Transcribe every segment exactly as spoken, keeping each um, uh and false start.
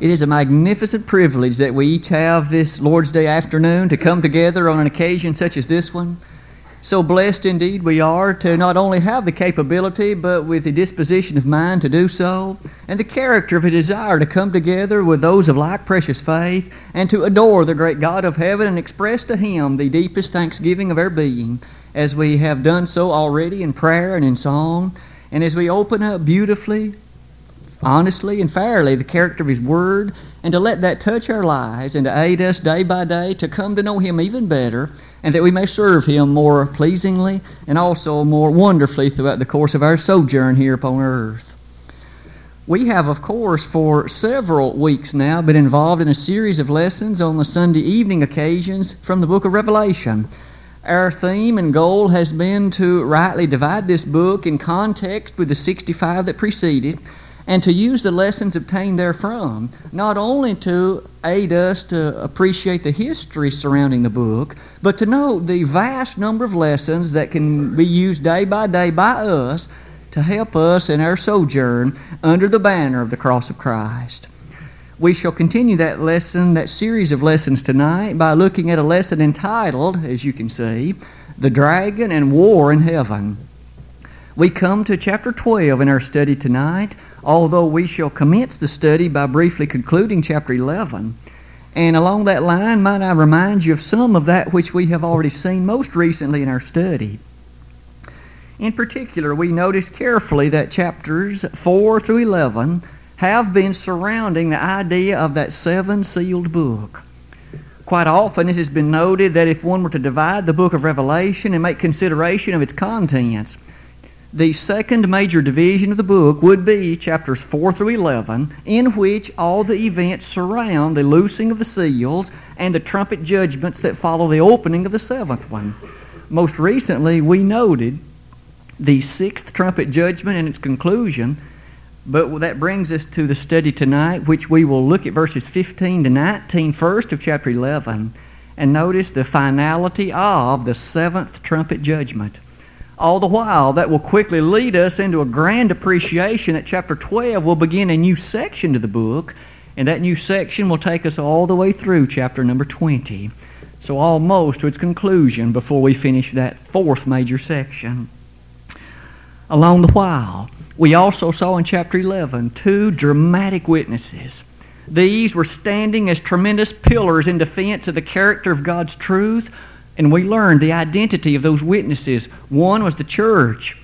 It is a magnificent privilege that we each have this Lord's Day afternoon to come together on an occasion such as this one. So blessed indeed we are to not only have the capability, but with the disposition of mind to do so, and the character of a desire to come together with those of like precious faith and to adore the great God of heaven and express to Him the deepest thanksgiving of our being, as we have done so already in prayer and in song, and as we open up beautifully, honestly and fairly the character of His Word, and to let that touch our lives and to aid us day by day to come to know Him even better, and that we may serve Him more pleasingly and also more wonderfully throughout the course of our sojourn here upon earth. We have, of course, for several weeks now been involved in a series of lessons on the Sunday evening occasions from the book of Revelation. Our theme and goal has been to rightly divide this book in context with the sixty-five that preceded, and to use the lessons obtained therefrom, not only to aid us to appreciate the history surrounding the book, but to know the vast number of lessons that can be used day by day by us to help us in our sojourn under the banner of the cross of Christ. We shall continue that lesson, that series of lessons tonight, by looking at a lesson entitled, as you can see, The Dragon and War in Heaven. We come to chapter twelve in our study tonight, although we shall commence the study by briefly concluding chapter eleven. And along that line, might I remind you of some of that which we have already seen most recently in our study. In particular, we noticed carefully that chapters four through eleven have been surrounding the idea of that seven-sealed book. Quite often it has been noted that if one were to divide the book of Revelation and make consideration of its contents, the second major division of the book would be chapters four through eleven, in which all the events surround the loosing of the seals and the trumpet judgments that follow the opening of the seventh one. Most recently, we noted the sixth trumpet judgment and its conclusion, but that brings us to the study tonight, which we will look at verses fifteen to nineteen first of chapter eleven, and notice the finality of the seventh trumpet judgment. All the while, that will quickly lead us into a grand appreciation that chapter twelve will begin a new section to the book, and that new section will take us all the way through chapter number twenty, so almost to its conclusion before we finish that fourth major section. Along the while, we also saw in chapter eleven two dramatic witnesses. These were standing as tremendous pillars in defense of the character of God's truth, and we learned the identity of those witnesses. One was the church.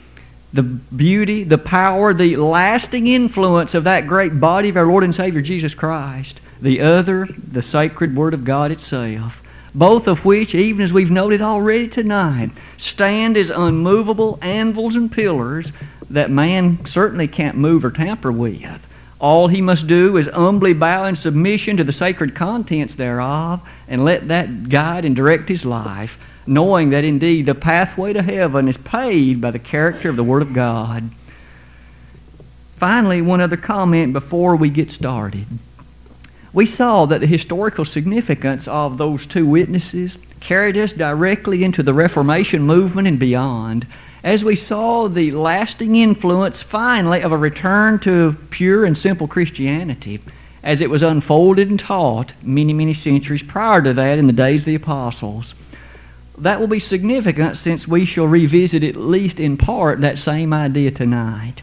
The beauty, the power, the lasting influence of that great body of our Lord and Savior Jesus Christ. The other, the sacred Word of God itself. Both of which, even as we've noted already tonight, stand as unmovable anvils and pillars that man certainly can't move or tamper with. All he must do is humbly bow in submission to the sacred contents thereof and let that guide and direct his life, knowing that indeed the pathway to heaven is paved by the character of the Word of God. Finally, one other comment before we get started. We saw that the historical significance of those two witnesses carried us directly into the Reformation movement and beyond, as we saw the lasting influence, finally, of a return to pure and simple Christianity as it was unfolded and taught many, many centuries prior to that in the days of the apostles. That will be significant since we shall revisit, at least in part, that same idea tonight.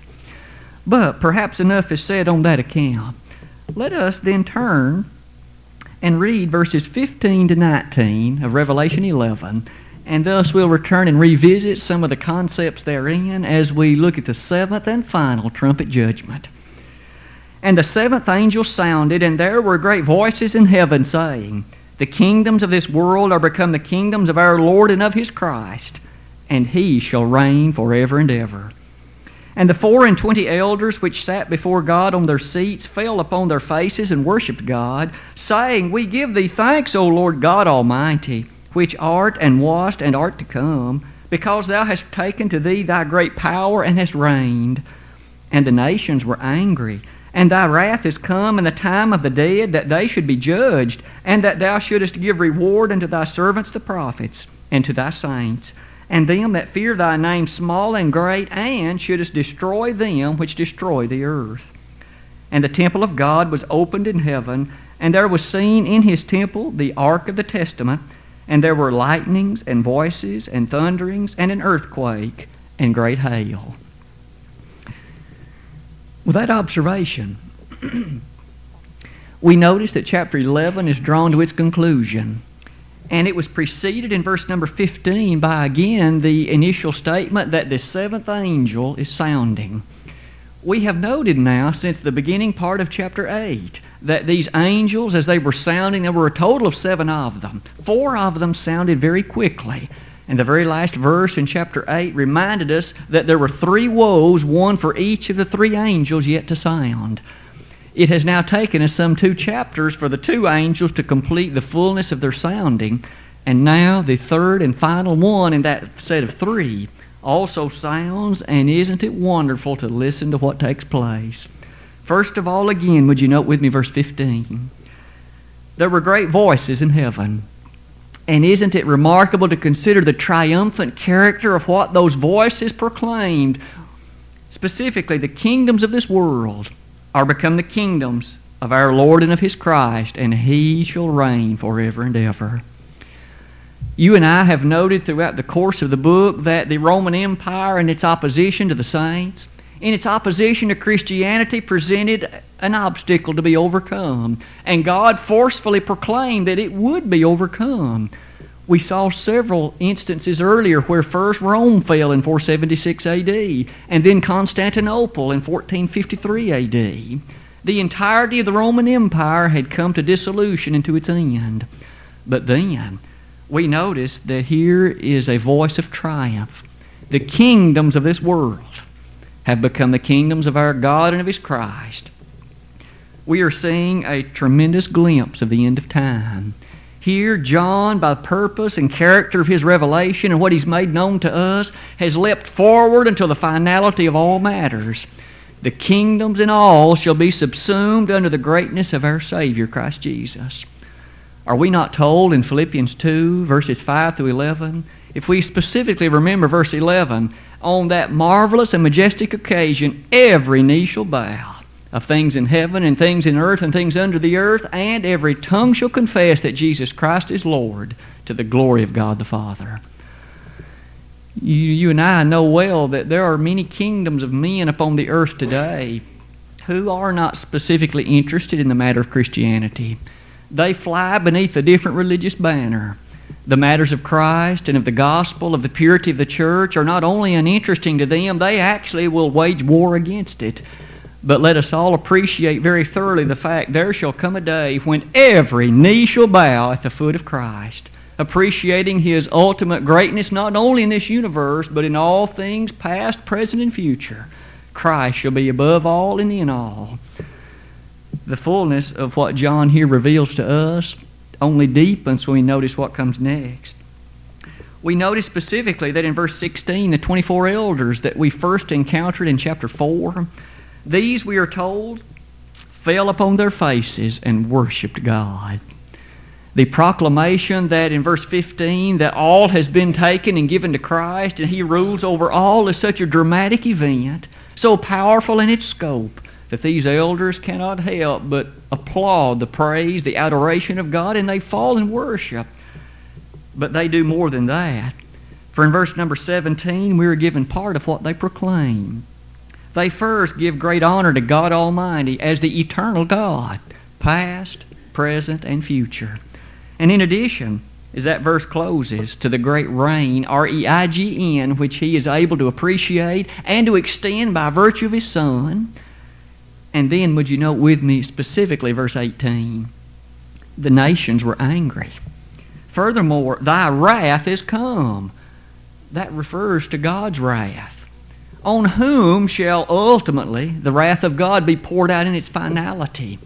But perhaps enough is said on that account. Let us then turn and read verses fifteen to nineteen of Revelation eleven, and thus we'll return and revisit some of the concepts therein as we look at the seventh and final trumpet judgment. And the seventh angel sounded, and there were great voices in heaven, saying, The kingdoms of this world are become the kingdoms of our Lord and of His Christ, and He shall reign forever and ever. And the four and twenty elders which sat before God on their seats fell upon their faces and worshipped God, saying, We give Thee thanks, O Lord God Almighty, which art and wast and art to come, because Thou hast taken to Thee Thy great power and hast reigned. And the nations were angry, and Thy wrath is come in the time of the dead, that they should be judged, and that Thou shouldest give reward unto Thy servants the prophets, and to Thy saints, and them that fear Thy name small and great, and shouldest destroy them which destroy the earth. and the temple of God was opened in heaven, and there was seen in his temple the ark of the testament, and there were lightnings and voices and thunderings and an earthquake and great hail. With that observation, we notice that chapter eleven is drawn to its conclusion. And it was preceded in verse number fifteen by, again, the initial statement that the seventh angel is sounding. We have noted now since the beginning part of chapter eight that these angels, as they were sounding, there were a total of seven of them. Four of them sounded very quickly. And the very last verse in chapter eight reminded us that there were three woes, one for each of the three angels yet to sound. It has now taken us some two chapters for the two angels to complete the fullness of their sounding. And now the third and final one in that set of three also sounds, and isn't it wonderful to listen to what takes place? First of all, again, would you note with me verse fifteen? There were great voices in heaven. And isn't it remarkable to consider the triumphant character of what those voices proclaimed? Specifically, the kingdoms of this world are become the kingdoms of our Lord and of his Christ, and he shall reign forever and ever. You and I have noted throughout the course of the book that the Roman Empire and its opposition to the saints, in its opposition to Christianity, presented an obstacle to be overcome, and God forcefully proclaimed that it would be overcome. We saw several instances earlier where first Rome fell in four seventy-six A D and then Constantinople in fourteen fifty-three A D The entirety of the Roman Empire had come to dissolution and to its end. But then we notice that here is a voice of triumph. The kingdoms of this world have become the kingdoms of our God and of his Christ. We are seeing a tremendous glimpse of the end of time. Here, John, by purpose and character of his revelation and what he's made known to us, has leapt forward until the finality of all matters. The kingdoms in all shall be subsumed under the greatness of our Savior, Christ Jesus. Are we not told in Philippians two, verses five through eleven, if we specifically remember verse eleven, on that marvelous and majestic occasion, every knee shall bow, of things in heaven and things in earth and things under the earth, and every tongue shall confess that Jesus Christ is Lord, to the glory of God the Father. You, you and I know well that there are many kingdoms of men upon the earth today who are not specifically interested in the matter of Christianity. They fly beneath a different religious banner. The matters of Christ and of the gospel, of the purity of the church, are not only uninteresting to them, they actually will wage war against it. But let us all appreciate very thoroughly the fact there shall come a day when every knee shall bow at the foot of Christ, appreciating his ultimate greatness not only in this universe, but in all things past, present, and future. Christ shall be above all and in all. The fullness of what John here reveals to us only deepens when we notice what comes next. We notice specifically that in verse sixteen, the twenty-four elders that we first encountered in chapter four, these, we are told, fell upon their faces and worshiped God. The proclamation that in verse fifteen that all has been taken and given to Christ and he rules over all is such a dramatic event, so powerful in its scope, that these elders cannot help but applaud the praise, the adoration of God, and they fall in worship. But they do more than that. For in verse number seventeen, we are given part of what they proclaim. They first give great honor to God Almighty as the eternal God, past, present, and future. And in addition, as that verse closes, to the great reign, R E I G N, which he is able to appreciate and to extend by virtue of his Son. And then would you note with me specifically verse eighteen, the nations were angry. Furthermore, thy wrath is come. That refers to God's wrath, on whom shall ultimately the wrath of God be poured out in its finality.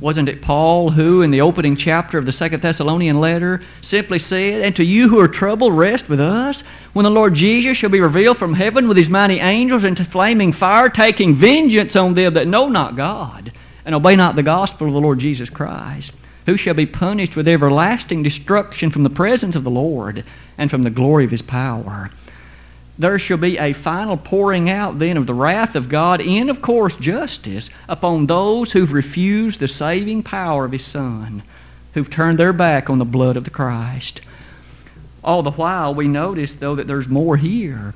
Wasn't it Paul who, in the opening chapter of the Second Thessalonian letter, simply said, and to you who are troubled, rest with us, when the Lord Jesus shall be revealed from heaven with his mighty angels into flaming fire, taking vengeance on them that know not God, and obey not the gospel of the Lord Jesus Christ, who shall be punished with everlasting destruction from the presence of the Lord, and from the glory of his power. there shall be a final pouring out then of the wrath of God and, of course, justice upon those who've refused the saving power of His Son, who've turned their back on the blood of the Christ. All the while, we notice, though, that there's more here.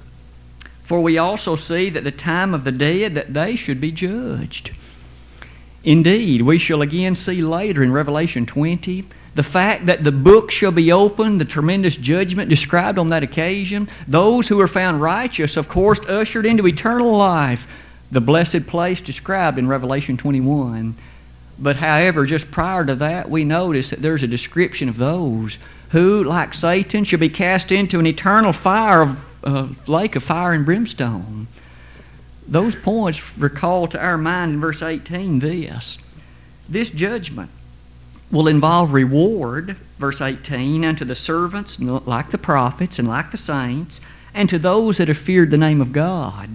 For we also see that the time of the dead, that they should be judged. Indeed, we shall again see later in Revelation twenty the fact that the book shall be opened, the tremendous judgment described on that occasion. Those who are found righteous, of course, ushered into eternal life, the blessed place described in Revelation twenty-one. But however, just prior to that, we notice that there's a description of those who, like Satan, shall be cast into an eternal fire of, uh, lake of fire and brimstone. Those points recall to our mind in verse eighteen this. This judgment will involve reward, verse eighteen, unto the servants like the prophets and like the saints, and to those that have feared the name of God.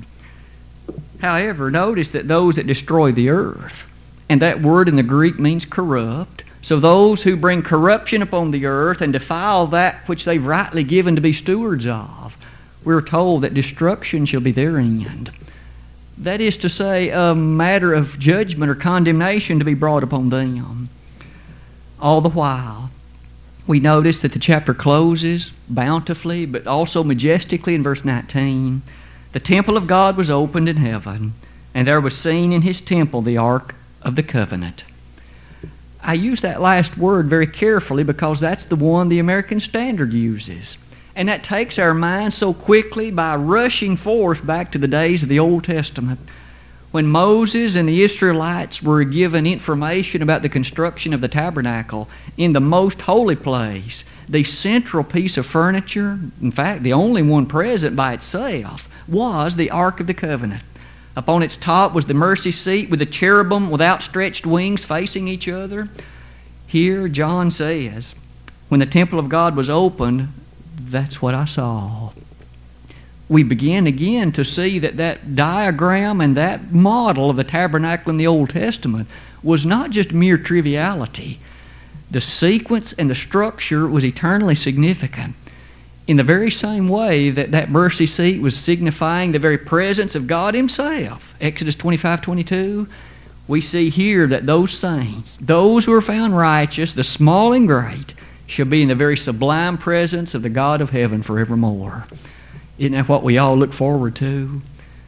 However, notice that those that destroy the earth, and that word in the Greek means corrupt, so those who bring corruption upon the earth and defile that which they've rightly given to be stewards of, we're told that destruction shall be their end. That is to say, a matter of judgment or condemnation to be brought upon them. All the while, we notice that the chapter closes bountifully, but also majestically in verse nineteen. The temple of God was opened in heaven, and there was seen in His temple the Ark of the Covenant. I use that last word very carefully because that's the one the American Standard uses. And that takes our minds so quickly by rushing forth back to the days of the Old Testament when Moses and the Israelites were given information about the construction of the tabernacle in the most holy place, the central piece of furniture, in fact, the only one present by itself, was the Ark of the Covenant. Upon its top was the mercy seat with the cherubim with outstretched wings facing each other. Here John says, when the temple of God was opened, that's what I saw. We begin again to see that that diagram and that model of the tabernacle in the Old Testament was not just mere triviality. The sequence and the structure was eternally significant. In the very same way that that mercy seat was signifying the very presence of God Himself, Exodus twenty-five twenty-two, we see here that those saints, those who are found righteous, the small and great, shall be in the very sublime presence of the God of heaven forevermore. Isn't that what we all look forward to?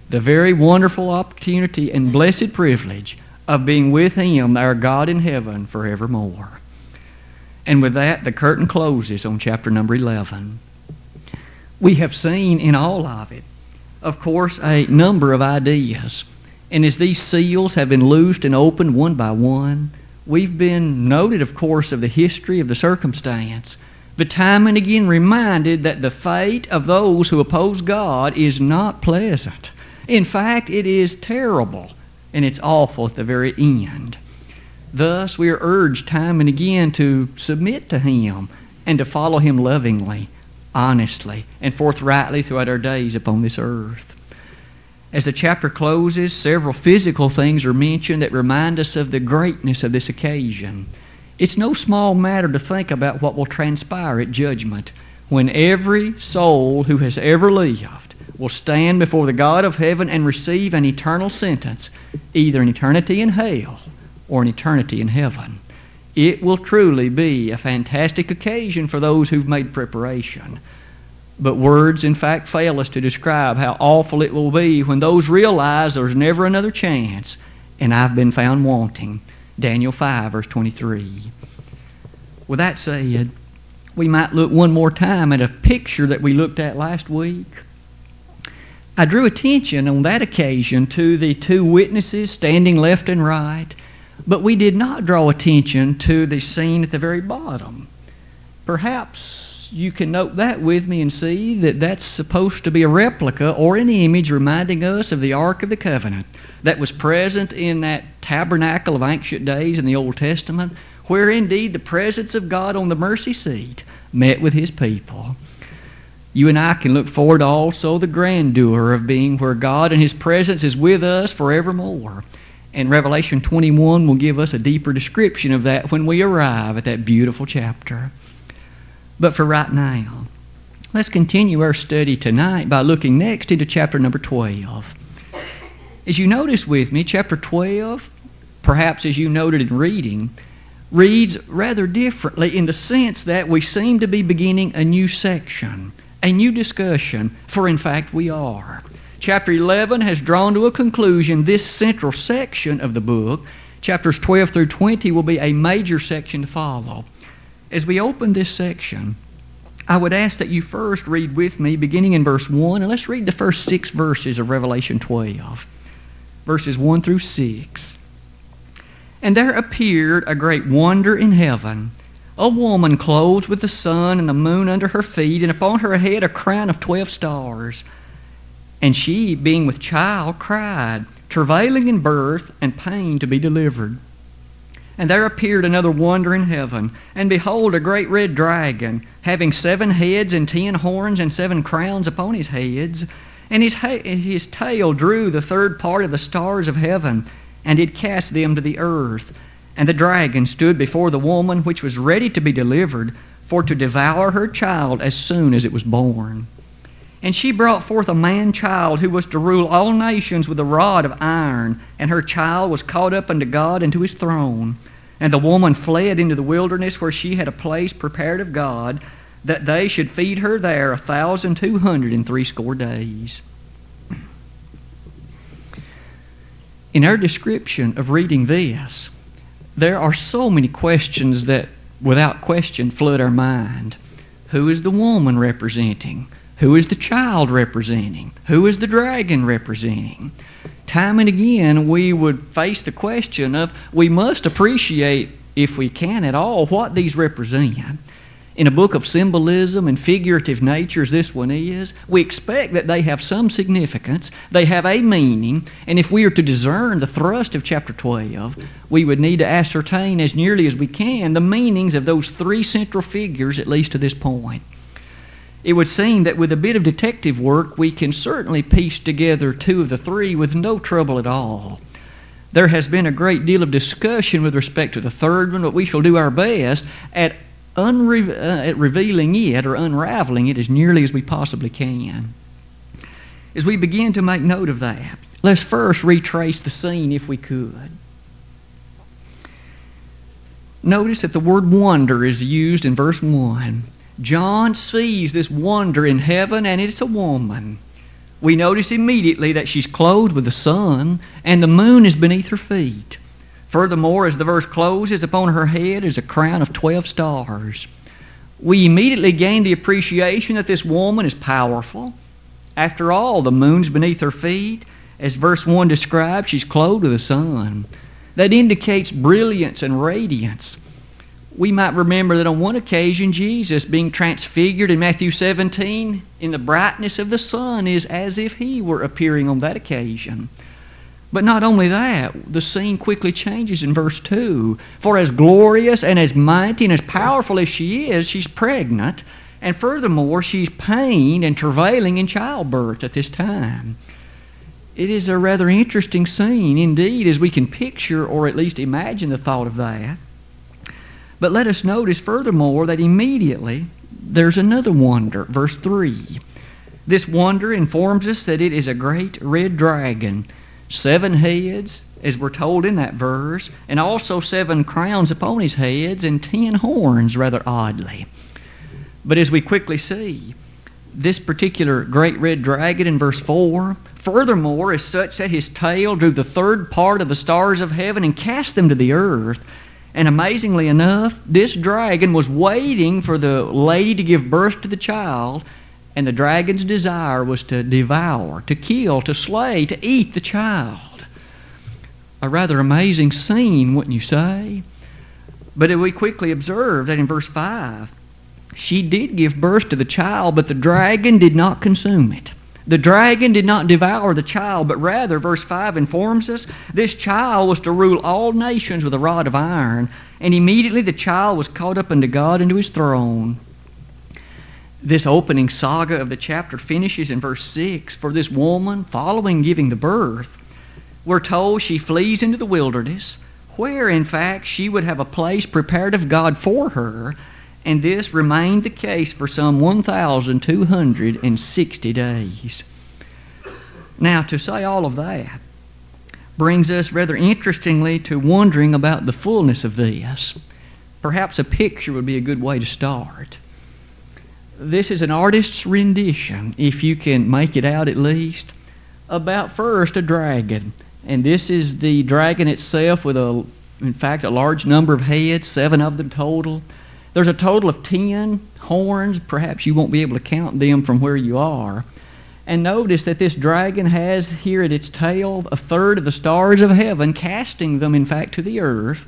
The very wonderful opportunity and blessed privilege of being with Him, our God in heaven, forevermore. And with that, the curtain closes on chapter number eleven. We have seen in all of it, of course, a number of ideas. And as these seals have been loosed and opened one by one, we've been noted, of course, of the history of the circumstance, but time and again reminded that the fate of those who oppose God is not pleasant. In fact, it is terrible, and it's awful at the very end. Thus, we are urged time and again to submit to Him and to follow Him lovingly, honestly, and forthrightly throughout our days upon this earth. As the chapter closes, several physical things are mentioned that remind us of the greatness of this occasion. It's no small matter to think about what will transpire at judgment, when every soul who has ever lived will stand before the God of heaven and receive an eternal sentence, either an eternity in hell or an eternity in heaven. It will truly be a fantastic occasion for those who've made preparation. But words, in fact, fail us to describe how awful it will be when those realize there's never another chance, and I've been found wanting. Daniel five, verse twenty-three. With that said, we might look one more time at a picture that we looked at last week. I drew attention on that occasion to the two witnesses standing left and right, but we did not draw attention to the scene at the very bottom. Perhaps you can note that with me and see that that's supposed to be a replica or an image reminding us of the Ark of the Covenant that was present in that tabernacle of ancient days in the Old Testament, where indeed the presence of God on the mercy seat met with His people. You and I can look forward to also the grandeur of being where God and His presence is with us forevermore. And Revelation twenty-one will give us a deeper description of that when we arrive at that beautiful chapter. But for right now, Let's continue our study tonight by looking next into chapter number twelve. As you notice with me, chapter twelve, perhaps as you noted in reading, reads rather differently in the sense that we seem to be beginning a new section, a new discussion, for in fact we are. Chapter eleven has drawn to a conclusion this central section of the book. Chapters twelve through twenty will be a major section to follow. As we open this section, I would ask that you first read with me, beginning in verse one, and let's read the first six verses of Revelation twelve, verses one through six. And there appeared a great wonder in heaven, a woman clothed with the sun and the moon under her feet, and upon her head a crown of twelve stars. And she, being with child, cried, travailing in birth and pain to be delivered. And there appeared another wonder in heaven, and behold, a great red dragon, having seven heads and ten horns and seven crowns upon his heads, and his, ha- his tail drew the third part of the stars of heaven, and it cast them to the earth. And the dragon stood before the woman, which was ready to be delivered, for to devour her child as soon as it was born. And she brought forth a man-child who was to rule all nations with a rod of iron, and her child was caught up unto God and to his throne. And the woman fled into the wilderness, where she had a place prepared of God, that they should feed her there a thousand two hundred and threescore days. In our description of reading this, there are so many questions that, without question, flood our mind. Who is the woman representing? Who is the child representing? Who is the dragon representing? Time and again, we would face the question of, we must appreciate, if we can at all, what these represent. In a book of symbolism and figurative nature, as this one is, we expect that they have some significance, they have a meaning, and if we are to discern the thrust of chapter twelve, we would need to ascertain as nearly as we can the meanings of those three central figures, at least to this point. It would seem that with a bit of detective work, we can certainly piece together two of the three with no trouble at all. There has been a great deal of discussion with respect to the third one, but we shall do our best at, unre- uh, at revealing it or unraveling it as nearly as we possibly can. As we begin to make note of that, let's first retrace the scene if we could. Notice that the word wonder is used in verse one. John sees this wonder in heaven, and it's a woman. We notice immediately that she's clothed with the sun, and the moon is beneath her feet. Furthermore, as the verse closes, upon her head is a crown of twelve stars. We immediately gain the appreciation that this woman is powerful. After all, the moon's beneath her feet. As verse one describes, she's clothed with the sun. That indicates brilliance and radiance. We might remember that on one occasion, Jesus, being transfigured in Matthew seventeen, in the brightness of the sun, is as if he were appearing on that occasion. But not only that, the scene quickly changes in verse two. For as glorious and as mighty and as powerful as she is, she's pregnant. And furthermore, she's pained and travailing in childbirth at this time. It is a rather interesting scene indeed, as we can picture or at least imagine the thought of that. But let us notice, furthermore, that immediately there's another wonder, verse three. This wonder informs us that it is a great red dragon, seven heads, as we're told in that verse, and also seven crowns upon his heads and ten horns, rather oddly. But as we quickly see, this particular great red dragon in verse four, furthermore, is such that his tail drew the third part of the stars of heaven and cast them to the earth. And amazingly enough, this dragon was waiting for the lady to give birth to the child, and the dragon's desire was to devour, to kill, to slay, to eat the child. A rather amazing scene, wouldn't you say? But we quickly observe that in verse five, she did give birth to the child, but the dragon did not consume it. The dragon did not devour the child, but rather, verse five informs us, this child was to rule all nations with a rod of iron, and immediately the child was caught up unto God and to his throne. This opening saga of the chapter finishes in verse six, for this woman, following giving the birth, we're told she flees into the wilderness, where, in fact, she would have a place prepared of God for her, and this remained the case for some one thousand two hundred sixty days. Now, to say all of that brings us rather interestingly to wondering about the fullness of this. Perhaps a picture would be a good way to start. This is an artist's rendition, if you can make it out at least, about first a dragon. And this is the dragon itself with, a, in fact, a large number of heads, seven of them total. There's a total of ten horns. Perhaps you won't be able to count them from where you are. And notice that this dragon has here at its tail a third of the stars of heaven, casting them, in fact, to the earth.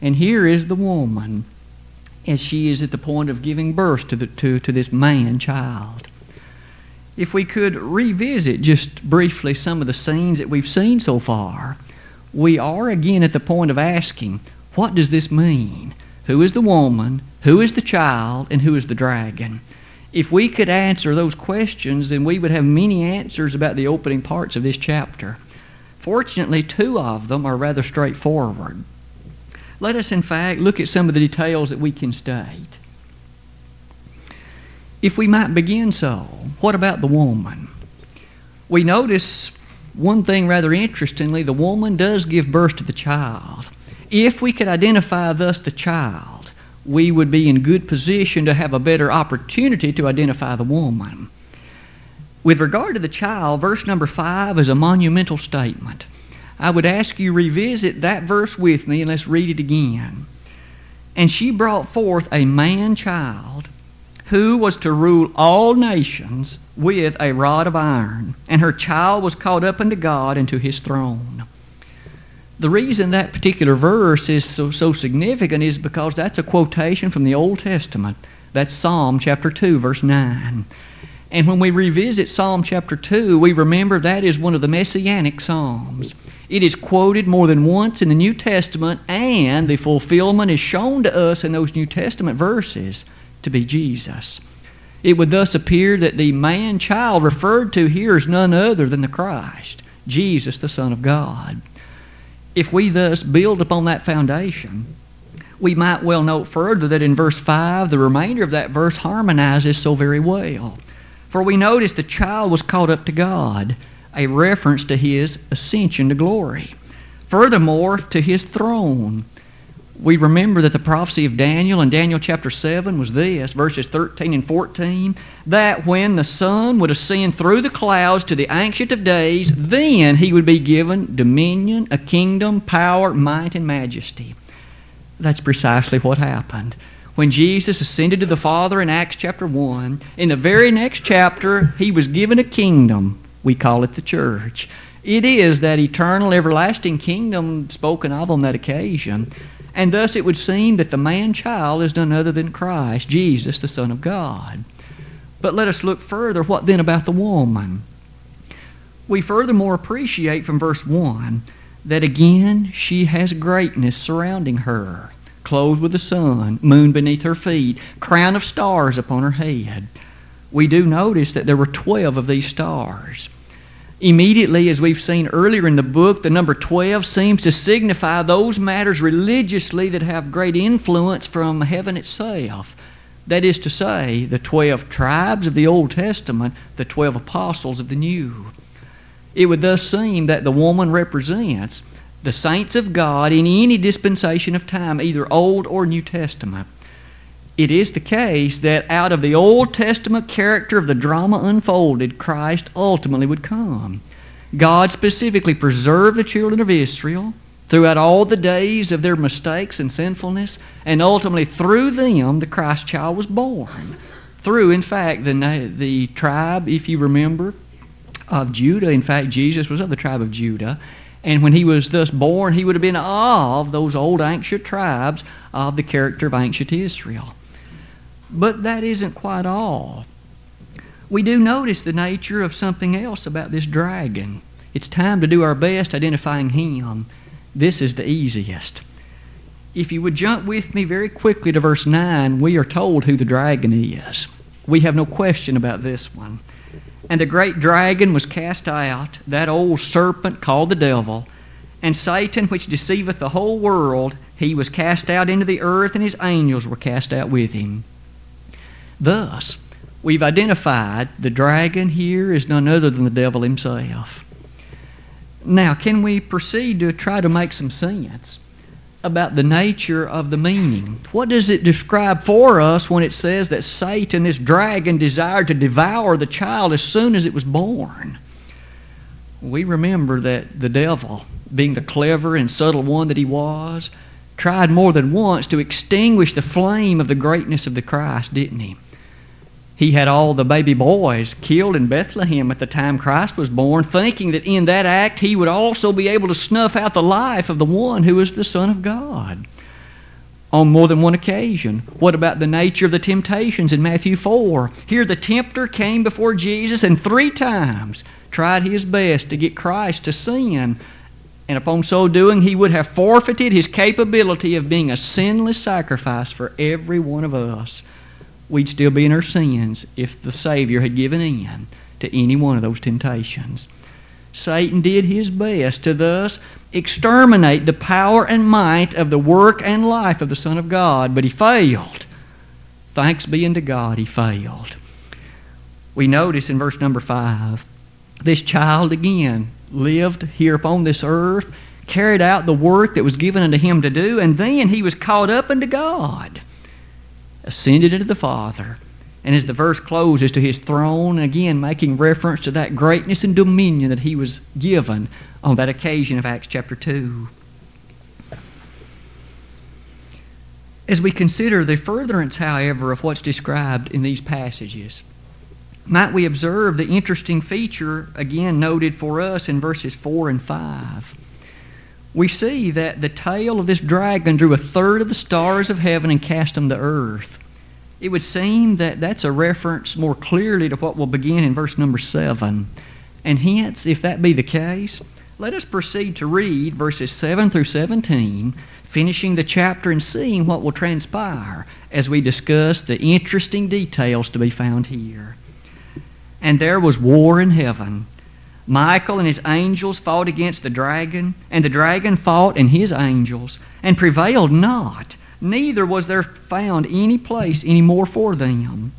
And here is the woman, as she is at the point of giving birth to, the, to, to this man-child. If we could revisit just briefly some of the scenes that we've seen so far, we are again at the point of asking, what does this mean? Who is the woman? Who is the child? And who is the dragon? If we could answer those questions, then we would have many answers about the opening parts of this chapter. Fortunately, two of them are rather straightforward. Let us, in fact, look at some of the details that we can state. If we might begin so, what about the woman? We notice one thing rather interestingly, the woman does give birth to the child. If we could identify thus the child, we would be in good position to have a better opportunity to identify the woman. With regard to the child, verse number five is a monumental statement. I would ask you to revisit that verse with me, and let's read it again. And she brought forth a man-child who was to rule all nations with a rod of iron, and her child was caught up unto God and to his throne. The reason that particular verse is so, so significant is because that's a quotation from the Old Testament. That's Psalm chapter two, verse nine. And when we revisit Psalm chapter two, we remember that is one of the Messianic Psalms. It is quoted more than once in the New Testament, and the fulfillment is shown to us in those New Testament verses to be Jesus. It would thus appear that the man-child referred to here is none other than the Christ, Jesus, the Son of God. If we thus build upon that foundation, we might well note further that in verse five, the remainder of that verse harmonizes so very well. For we notice the child was caught up to God, a reference to his ascension to glory. Furthermore, to his throne. We remember that the prophecy of Daniel in Daniel chapter seven was this, verses thirteen and fourteen, that when the Son would ascend through the clouds to the Ancient of Days, then he would be given dominion, a kingdom, power, might, and majesty. That's precisely what happened. When Jesus ascended to the Father in Acts chapter one, in the very next chapter, he was given a kingdom. We call it the church. It is that eternal, everlasting kingdom spoken of on that occasion. And thus it would seem that the man-child is none other than Christ, Jesus, the Son of God. But let us look further. What then about the woman? We furthermore appreciate from verse one that again she has greatness surrounding her, clothed with the sun, moon beneath her feet, crown of stars upon her head. We do notice that there were twelve of these stars. Immediately, as we've seen earlier in the book, the number twelve seems to signify those matters religiously that have great influence from heaven itself. That is to say, the twelve tribes of the Old Testament, the twelve apostles of the New. It would thus seem that the woman represents the saints of God in any dispensation of time, either Old or New Testament. It is the case that out of the Old Testament character of the drama unfolded, Christ ultimately would come. God specifically preserved the children of Israel throughout all the days of their mistakes and sinfulness, and ultimately through them the Christ child was born. Through, in fact, the, the tribe, if you remember, of Judah. In fact, Jesus was of the tribe of Judah. And when he was thus born, he would have been of those old ancient tribes of the character of ancient Israel. But that isn't quite all. We do notice the nature of something else about this dragon. It's time to do our best identifying him. This is the easiest. If you would jump with me very quickly to verse nine, we are told who the dragon is. We have no question about this one. And the great dragon was cast out, that old serpent called the devil, And Satan, which deceiveth the whole world, he was cast out into the earth, and his angels were cast out with him. Thus, we've identified the dragon here is none other than the devil himself. Now, can we proceed to try to make some sense about the nature of the meaning? What does it describe for us when it says that Satan, this dragon, desired to devour the child as soon as it was born? We remember that the devil, being the clever and subtle one that he was, tried more than once to extinguish the flame of the greatness of the Christ, didn't he? He had all the baby boys killed in Bethlehem at the time Christ was born, thinking that in that act he would also be able to snuff out the life of the one who is the Son of God on more than one occasion. What about the nature of the temptations in Matthew four? Here the tempter came before Jesus and three times tried his best to get Christ to sin. And upon so doing, he would have forfeited his capability of being a sinless sacrifice for every one of us. We'd still be in our sins if the Savior had given in to any one of those temptations. Satan did his best to thus exterminate the power and might of the work and life of the Son of God, but he failed. Thanks be unto God, he failed. We notice in verse number five, this child again lived here upon this earth, carried out the work that was given unto him to do, and then he was caught up unto God, ascended into the Father, and as the verse closes, to his throne, again making reference to that greatness and dominion that he was given on that occasion of Acts chapter two. As we consider the furtherance, however, of what's described in these passages, might we observe the interesting feature, again noted for us in verses four and five. We see that the tail of this dragon drew a third of the stars of heaven and cast them to earth. It would seem that that's a reference more clearly to what will begin in verse number seven. And hence, if that be the case, let us proceed to read verses seven through seventeen, finishing the chapter and seeing what will transpire as we discuss the interesting details to be found here. And there was war in heaven. Michael and his angels fought against the dragon, and the dragon fought and his angels, and prevailed not, neither was there found any place any more for them.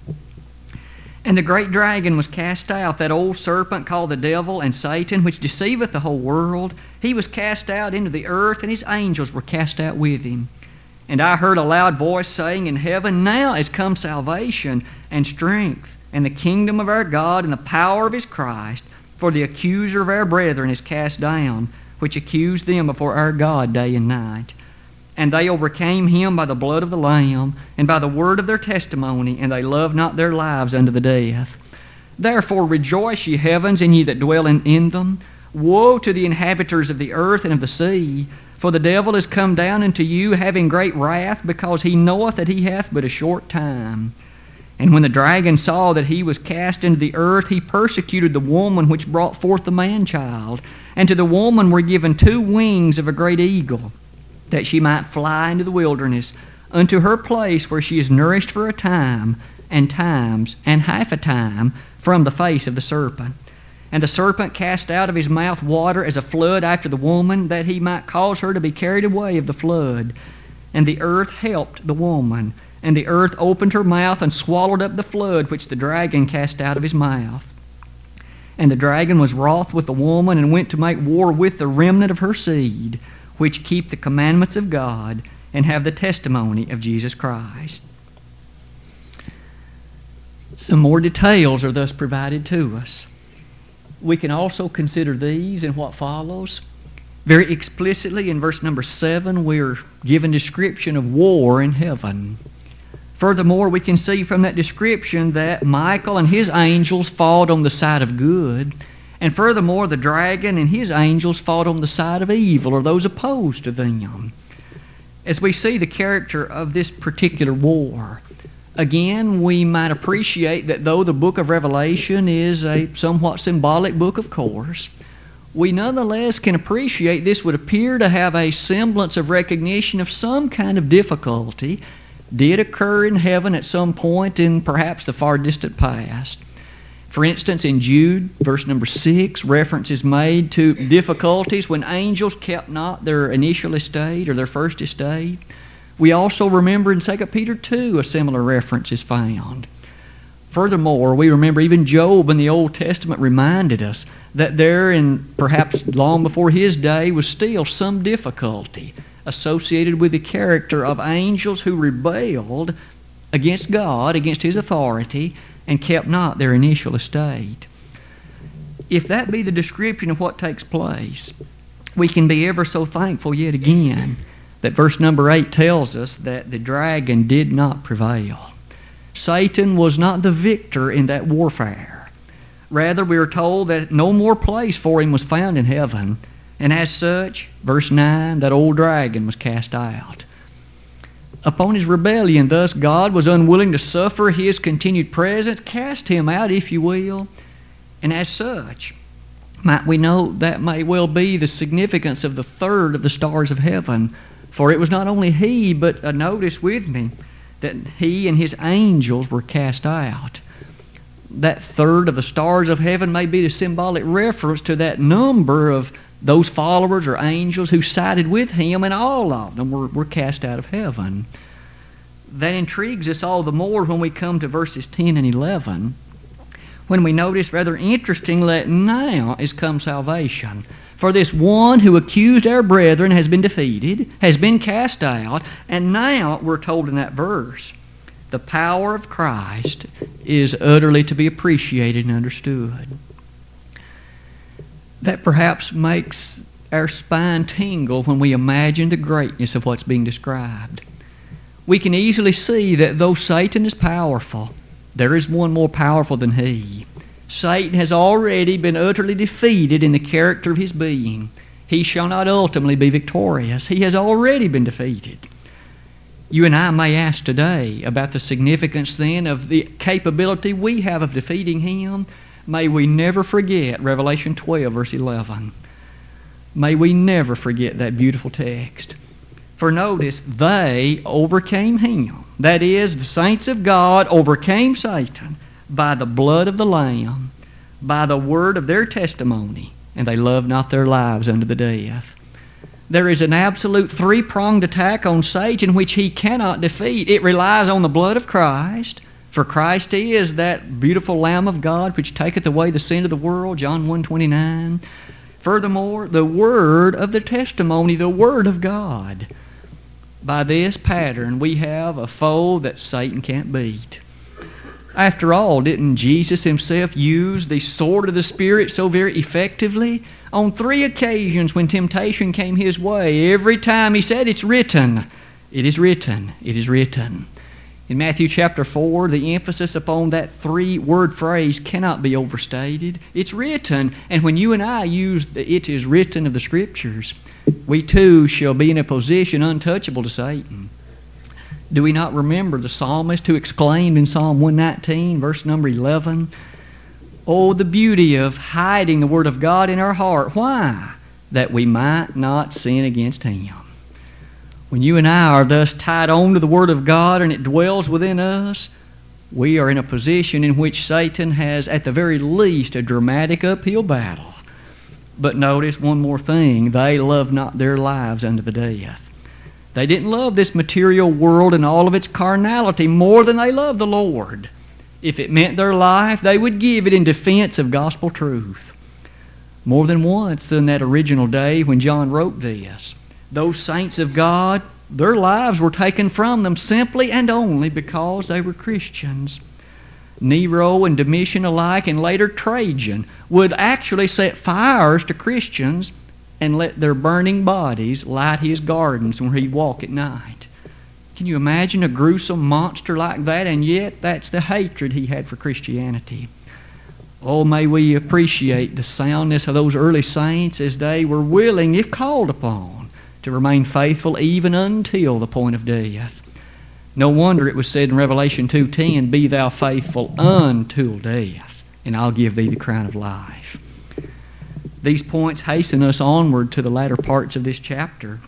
And the great dragon was cast out, that old serpent called the devil and Satan, which deceiveth the whole world. He was cast out into the earth, and his angels were cast out with him. And I heard a loud voice saying in heaven, Now is come salvation and strength, and the kingdom of our God, and the power of his Christ, for the accuser of our brethren is cast down, which accused them before our God day and night. And they overcame him by the blood of the Lamb, and by the word of their testimony, and they loved not their lives unto the death. Therefore rejoice, ye heavens, and ye that dwell in, in them. Woe to the inhabitants of the earth and of the sea, for the devil is come down unto you, having great wrath, because he knoweth that he hath but a short time. And when the dragon saw that he was cast into the earth, he persecuted the woman which brought forth the man-child. And to the woman were given two wings of a great eagle, that she might fly into the wilderness, unto her place where she is nourished for a time, and times, and half a time, from the face of the serpent. And the serpent cast out of his mouth water as a flood after the woman, that he might cause her to be carried away of the flood. And the earth helped the woman, and the earth opened her mouth and swallowed up the flood which the dragon cast out of his mouth. And the dragon was wroth with the woman, and went to make war with the remnant of her seed, which keep the commandments of God, and have the testimony of Jesus Christ. Some more details are thus provided to us. We can also consider these in what follows. Very explicitly in verse number seven, we're given description of war in heaven. Furthermore, we can see from that description that Michael and his angels fought on the side of good. And furthermore, the dragon and his angels fought on the side of evil, or those opposed to them. As we see the character of this particular war, again, we might appreciate that though the book of Revelation is a somewhat symbolic book, of course, we nonetheless can appreciate this would appear to have a semblance of recognition of some kind of difficulty did occur in heaven at some point in perhaps the far distant past. For instance, in Jude, verse number six, reference is made to difficulties when angels kept not their initial estate or their first estate. We also remember in Second Peter two a similar reference is found. Furthermore, we remember even Job in the Old Testament reminded us that there, and perhaps long before his day, was still some difficulty associated with the character of angels who rebelled against God, against his authority, and kept not their initial estate. If that be the description of what takes place, we can be ever so thankful yet again that verse number eight tells us that the dragon did not prevail. Satan was not the victor in that warfare. Rather, we are told that no more place for him was found in heaven, and as such, verse nine, that old dragon was cast out. Upon his rebellion, thus, God was unwilling to suffer his continued presence, cast him out, if you will, and as such, might we note that may well be the significance of the third of the stars of heaven, for it was not only he, but uh, notice with me, that he and his angels were cast out. That third of the stars of heaven may be the symbolic reference to that number of those followers or angels who sided with him, and all of them were, were cast out of heaven. That intrigues us all the more when we come to verses ten and eleven, when we notice rather interestingly that now is come salvation. For this one who accused our brethren has been defeated, has been cast out, and now we're told in that verse, the power of Christ is utterly to be appreciated and understood. That perhaps makes our spine tingle when we imagine the greatness of what's being described. We can easily see that though Satan is powerful, there is one more powerful than he. Satan has already been utterly defeated in the character of his being. He shall not ultimately be victorious. He has already been defeated. You and I may ask today about the significance then of the capability we have of defeating him. May we never forget Revelation twelve, verse eleven. May we never forget that beautiful text. For notice, they overcame him. That is, the saints of God overcame Satan by the blood of the Lamb, by the word of their testimony, and they loved not their lives unto the death. There is an absolute three-pronged attack on Satan which he cannot defeat. It relies on the blood of Christ, for Christ is that beautiful Lamb of God which taketh away the sin of the world, John one twenty-nine. Furthermore, the word of the testimony, the word of God. By this pattern, we have a foe that Satan can't beat. After all, didn't Jesus himself use the sword of the Spirit so very effectively? On three occasions when temptation came his way, every time he said, "It's written, it is written, it is written." In Matthew chapter four, the emphasis upon that three-word phrase cannot be overstated. It's written, and when you and I use the "it is written" of the Scriptures, we too shall be in a position untouchable to Satan. Do we not remember the psalmist who exclaimed in Psalm one nineteen, verse number eleven, "Oh, the beauty of hiding the Word of God in our heart. Why? That we might not sin against Him." When you and I are thus tied on to the Word of God and it dwells within us, we are in a position in which Satan has, at the very least, a dramatic uphill battle. But notice one more thing. They love not their lives unto the death. They didn't love this material world and all of its carnality more than they loved the Lord. If it meant their life, they would give it in defense of gospel truth. More than once in that original day when John wrote this, those saints of God, their lives were taken from them simply and only because they were Christians. Nero and Domitian alike, and later Trajan, would actually set fires to Christians and let their burning bodies light his gardens where he walked at night. Can you imagine a gruesome monster like that? And yet, that's the hatred he had for Christianity. Oh, may we appreciate the soundness of those early saints as they were willing, if called upon, to remain faithful even until the point of death. No wonder it was said in Revelation two ten, "Be thou faithful until death, and I'll give thee the crown of life." These points hasten us onward to the latter parts of this chapter.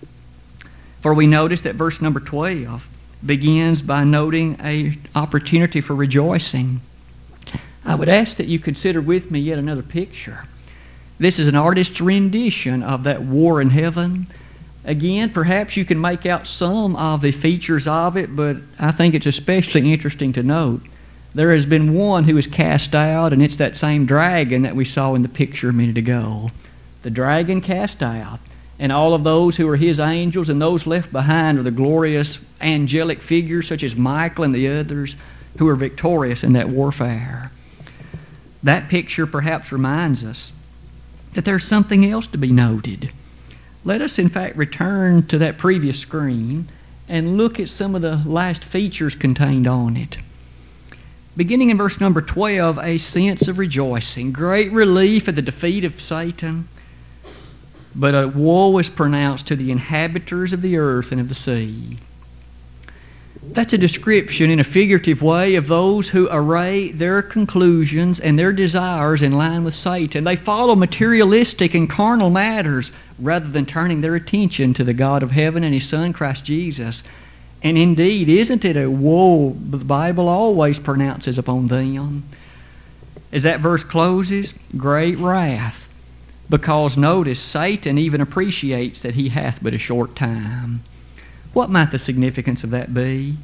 For we notice that verse number twelve begins by noting an opportunity for rejoicing. I would ask that you consider with me yet another picture. This is an artist's rendition of that war in heaven. Again, perhaps you can make out some of the features of it, but I think it's especially interesting to note there has been one who is cast out, and it's that same dragon that we saw in the picture a minute ago. The dragon cast out, and all of those who are his angels and those left behind are the glorious angelic figures such as Michael and the others who are victorious in that warfare. That picture perhaps reminds us that there's something else to be noted. Let us, in fact, return to that previous screen and look at some of the last features contained on it. Beginning in verse number twelve, a sense of rejoicing, great relief at the defeat of Satan, but a woe is pronounced to the inhabitants of the earth and of the sea. That's a description in a figurative way of those who array their conclusions and their desires in line with Satan. They follow materialistic and carnal matters rather than turning their attention to the God of heaven and His Son, Christ Jesus. And indeed, isn't it a woe the Bible always pronounces upon them? As that verse closes, great wrath. Because notice, Satan even appreciates that he hath but a short time. What might the significance of that be?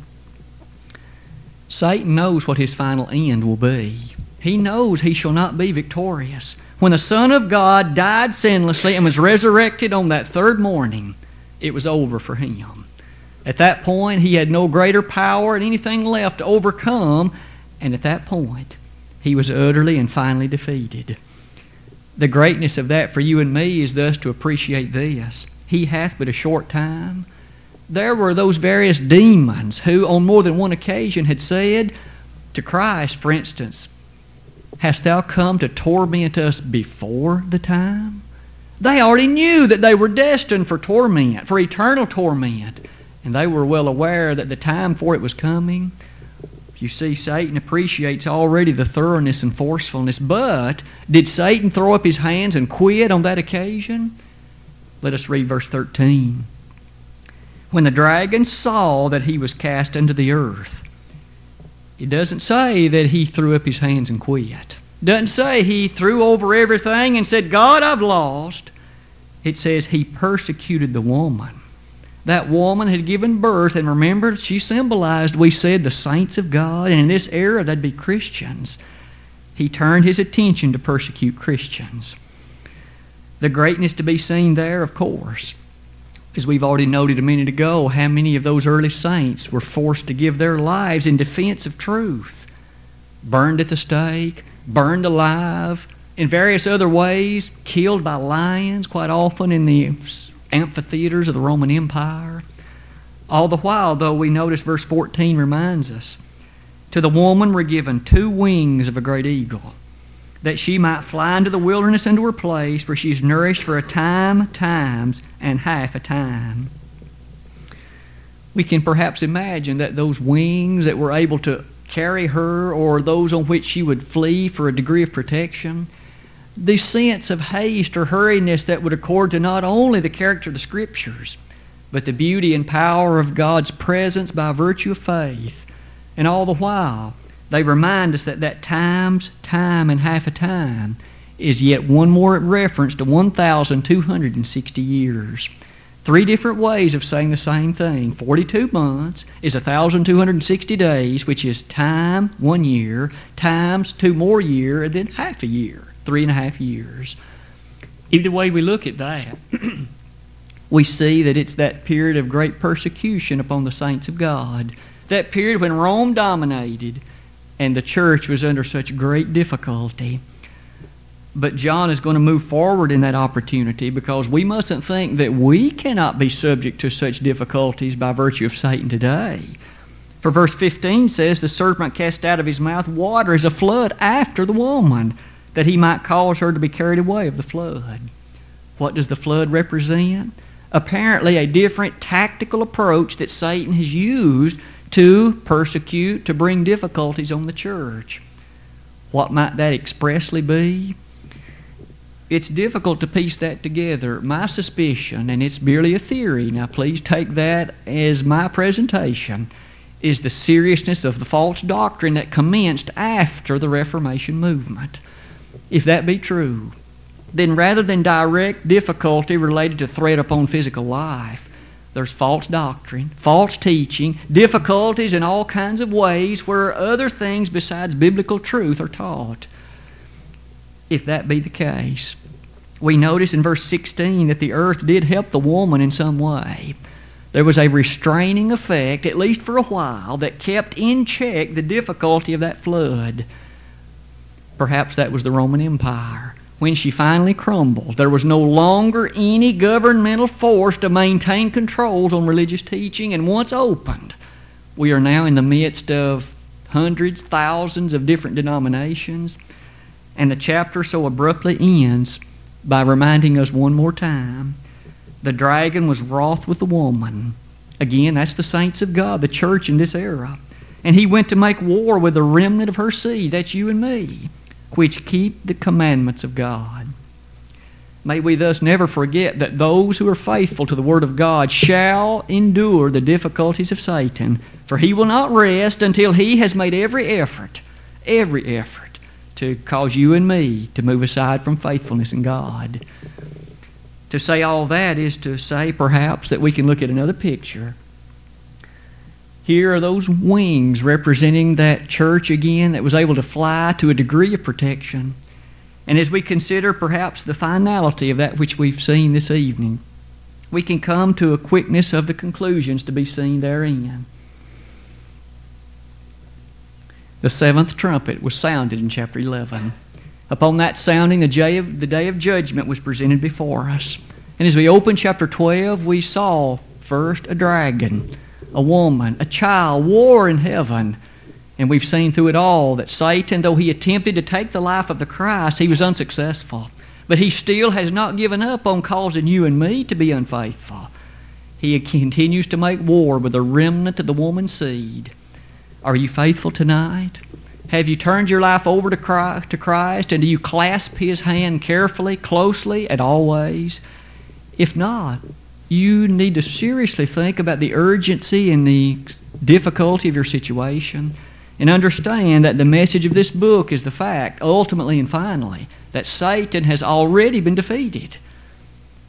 Satan knows what his final end will be. He knows he shall not be victorious. When the Son of God died sinlessly and was resurrected on that third morning, it was over for him. At that point, he had no greater power and anything left to overcome, and at that point, he was utterly and finally defeated. The greatness of that for you and me is thus to appreciate this. He hath but a short time. There were those various demons who on more than one occasion had said to Christ, for instance, "Hast thou come to torment us before the time?" They already knew that they were destined for torment, for eternal torment, and they were well aware that the time for it was coming. You see, Satan appreciates already the thoroughness and forcefulness, but did Satan throw up his hands and quit on that occasion? Let us read verse thirteen. When the dragon saw that he was cast into the earth, it doesn't say that he threw up his hands and quit. It doesn't say he threw over everything and said, "God, I've lost." It says he persecuted the woman. That woman had given birth, and remember, she symbolized, we said, the saints of God, and in this era, that'd be Christians. He turned his attention to persecute Christians. The greatness to be seen there, of course, as we've already noted a minute ago, how many of those early saints were forced to give their lives in defense of truth, burned at the stake, burned alive, in various other ways, killed by lions, quite often in the amphitheaters of the Roman Empire. All the while, though, we notice verse fourteen reminds us, to the woman were given two wings of a great eagle, that she might fly into the wilderness into her place, where she is nourished for a time, times, and half a time. We can perhaps imagine that those wings that were able to carry her, or those on which she would flee for a degree of protection, the sense of haste or hurriedness that would accord to not only the character of the Scriptures, but the beauty and power of God's presence by virtue of faith. And all the while, they remind us that that times, time, and half a time is yet one more reference to one thousand two hundred sixty years. Three different ways of saying the same thing. forty-two months is one thousand two hundred sixty days, which is time, one year, times two more year, and then half a year. Three and a half years. Either way we look at that, we see that it's that period of great persecution upon the saints of God, that period when Rome dominated and the church was under such great difficulty. But John is going to move forward in that opportunity, because we mustn't think that we cannot be subject to such difficulties by virtue of Satan today. For verse fifteen says, the serpent cast out of his mouth water as a flood after the woman, that he might cause her to be carried away of the flood. What does the flood represent? Apparently a different tactical approach that Satan has used to persecute, to bring difficulties on the church. What might that expressly be? It's difficult to piece that together. My suspicion, and it's merely a theory, now please take that as my presentation, is the seriousness of the false doctrine that commenced after the Reformation movement. If that be true, then rather than direct difficulty related to threat upon physical life, there's false doctrine, false teaching, difficulties in all kinds of ways where other things besides biblical truth are taught. If that be the case, we notice in verse sixteen that the earth did help the woman in some way. There was a restraining effect, at least for a while, that kept in check the difficulty of that flood. Perhaps that was the Roman Empire. When she finally crumbled, there was no longer any governmental force to maintain controls on religious teaching, and once opened, we are now in the midst of hundreds, thousands of different denominations, and the chapter so abruptly ends by reminding us one more time, the dragon was wroth with the woman. Again, that's the saints of God, the church in this era. And he went to make war with the remnant of her seed, that's you and me, which keep the commandments of God. May we thus never forget that those who are faithful to the Word of God shall endure the difficulties of Satan, for he will not rest until he has made every effort, every effort, to cause you and me to move aside from faithfulness in God. To say all that is to say, perhaps, that we can look at another picture. Here are those wings representing that church again that was able to fly to a degree of protection. And as we consider perhaps the finality of that which we've seen this evening, we can come to a quickness of the conclusions to be seen therein. The seventh trumpet was sounded in chapter eleven. Upon that sounding, the day of, the day of judgment was presented before us. And as we opened chapter twelve, we saw first a dragon, a woman, a child, war in heaven. And we've seen through it all that Satan, though he attempted to take the life of the Christ, he was unsuccessful. But he still has not given up on causing you and me to be unfaithful. He continues to make war with the remnant of the woman's seed. Are you faithful tonight? Have you turned your life over to Christ, to Christ, and do you clasp his hand carefully, closely, and always? If not, you need to seriously think about the urgency and the difficulty of your situation, and understand that the message of this book is the fact, ultimately and finally, that Satan has already been defeated.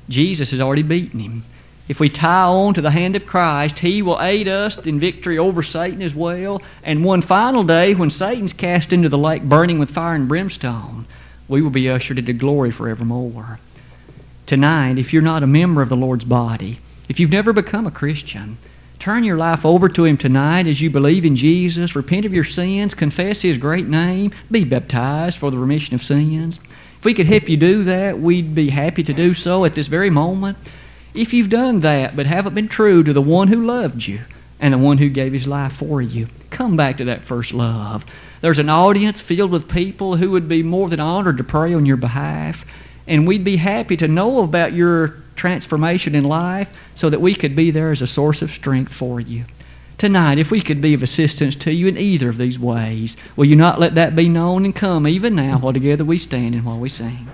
Jesus has already beaten him. If we tie on to the hand of Christ, he will aid us in victory over Satan as well. And one final day, when Satan's cast into the lake burning with fire and brimstone, we will be ushered into glory forevermore. Tonight, if you're not a member of the Lord's body, if you've never become a Christian, turn your life over to him tonight as you believe in Jesus, repent of your sins, confess his great name, be baptized for the remission of sins. If we could help you do that, we'd be happy to do so at this very moment. If you've done that but haven't been true to the one who loved you and the one who gave his life for you, come back to that first love. There's an audience filled with people who would be more than honored to pray on your behalf. And we'd be happy to know about your transformation in life so that we could be there as a source of strength for you. Tonight, if we could be of assistance to you in either of these ways, will you not let that be known and come even now while together we stand and while we sing?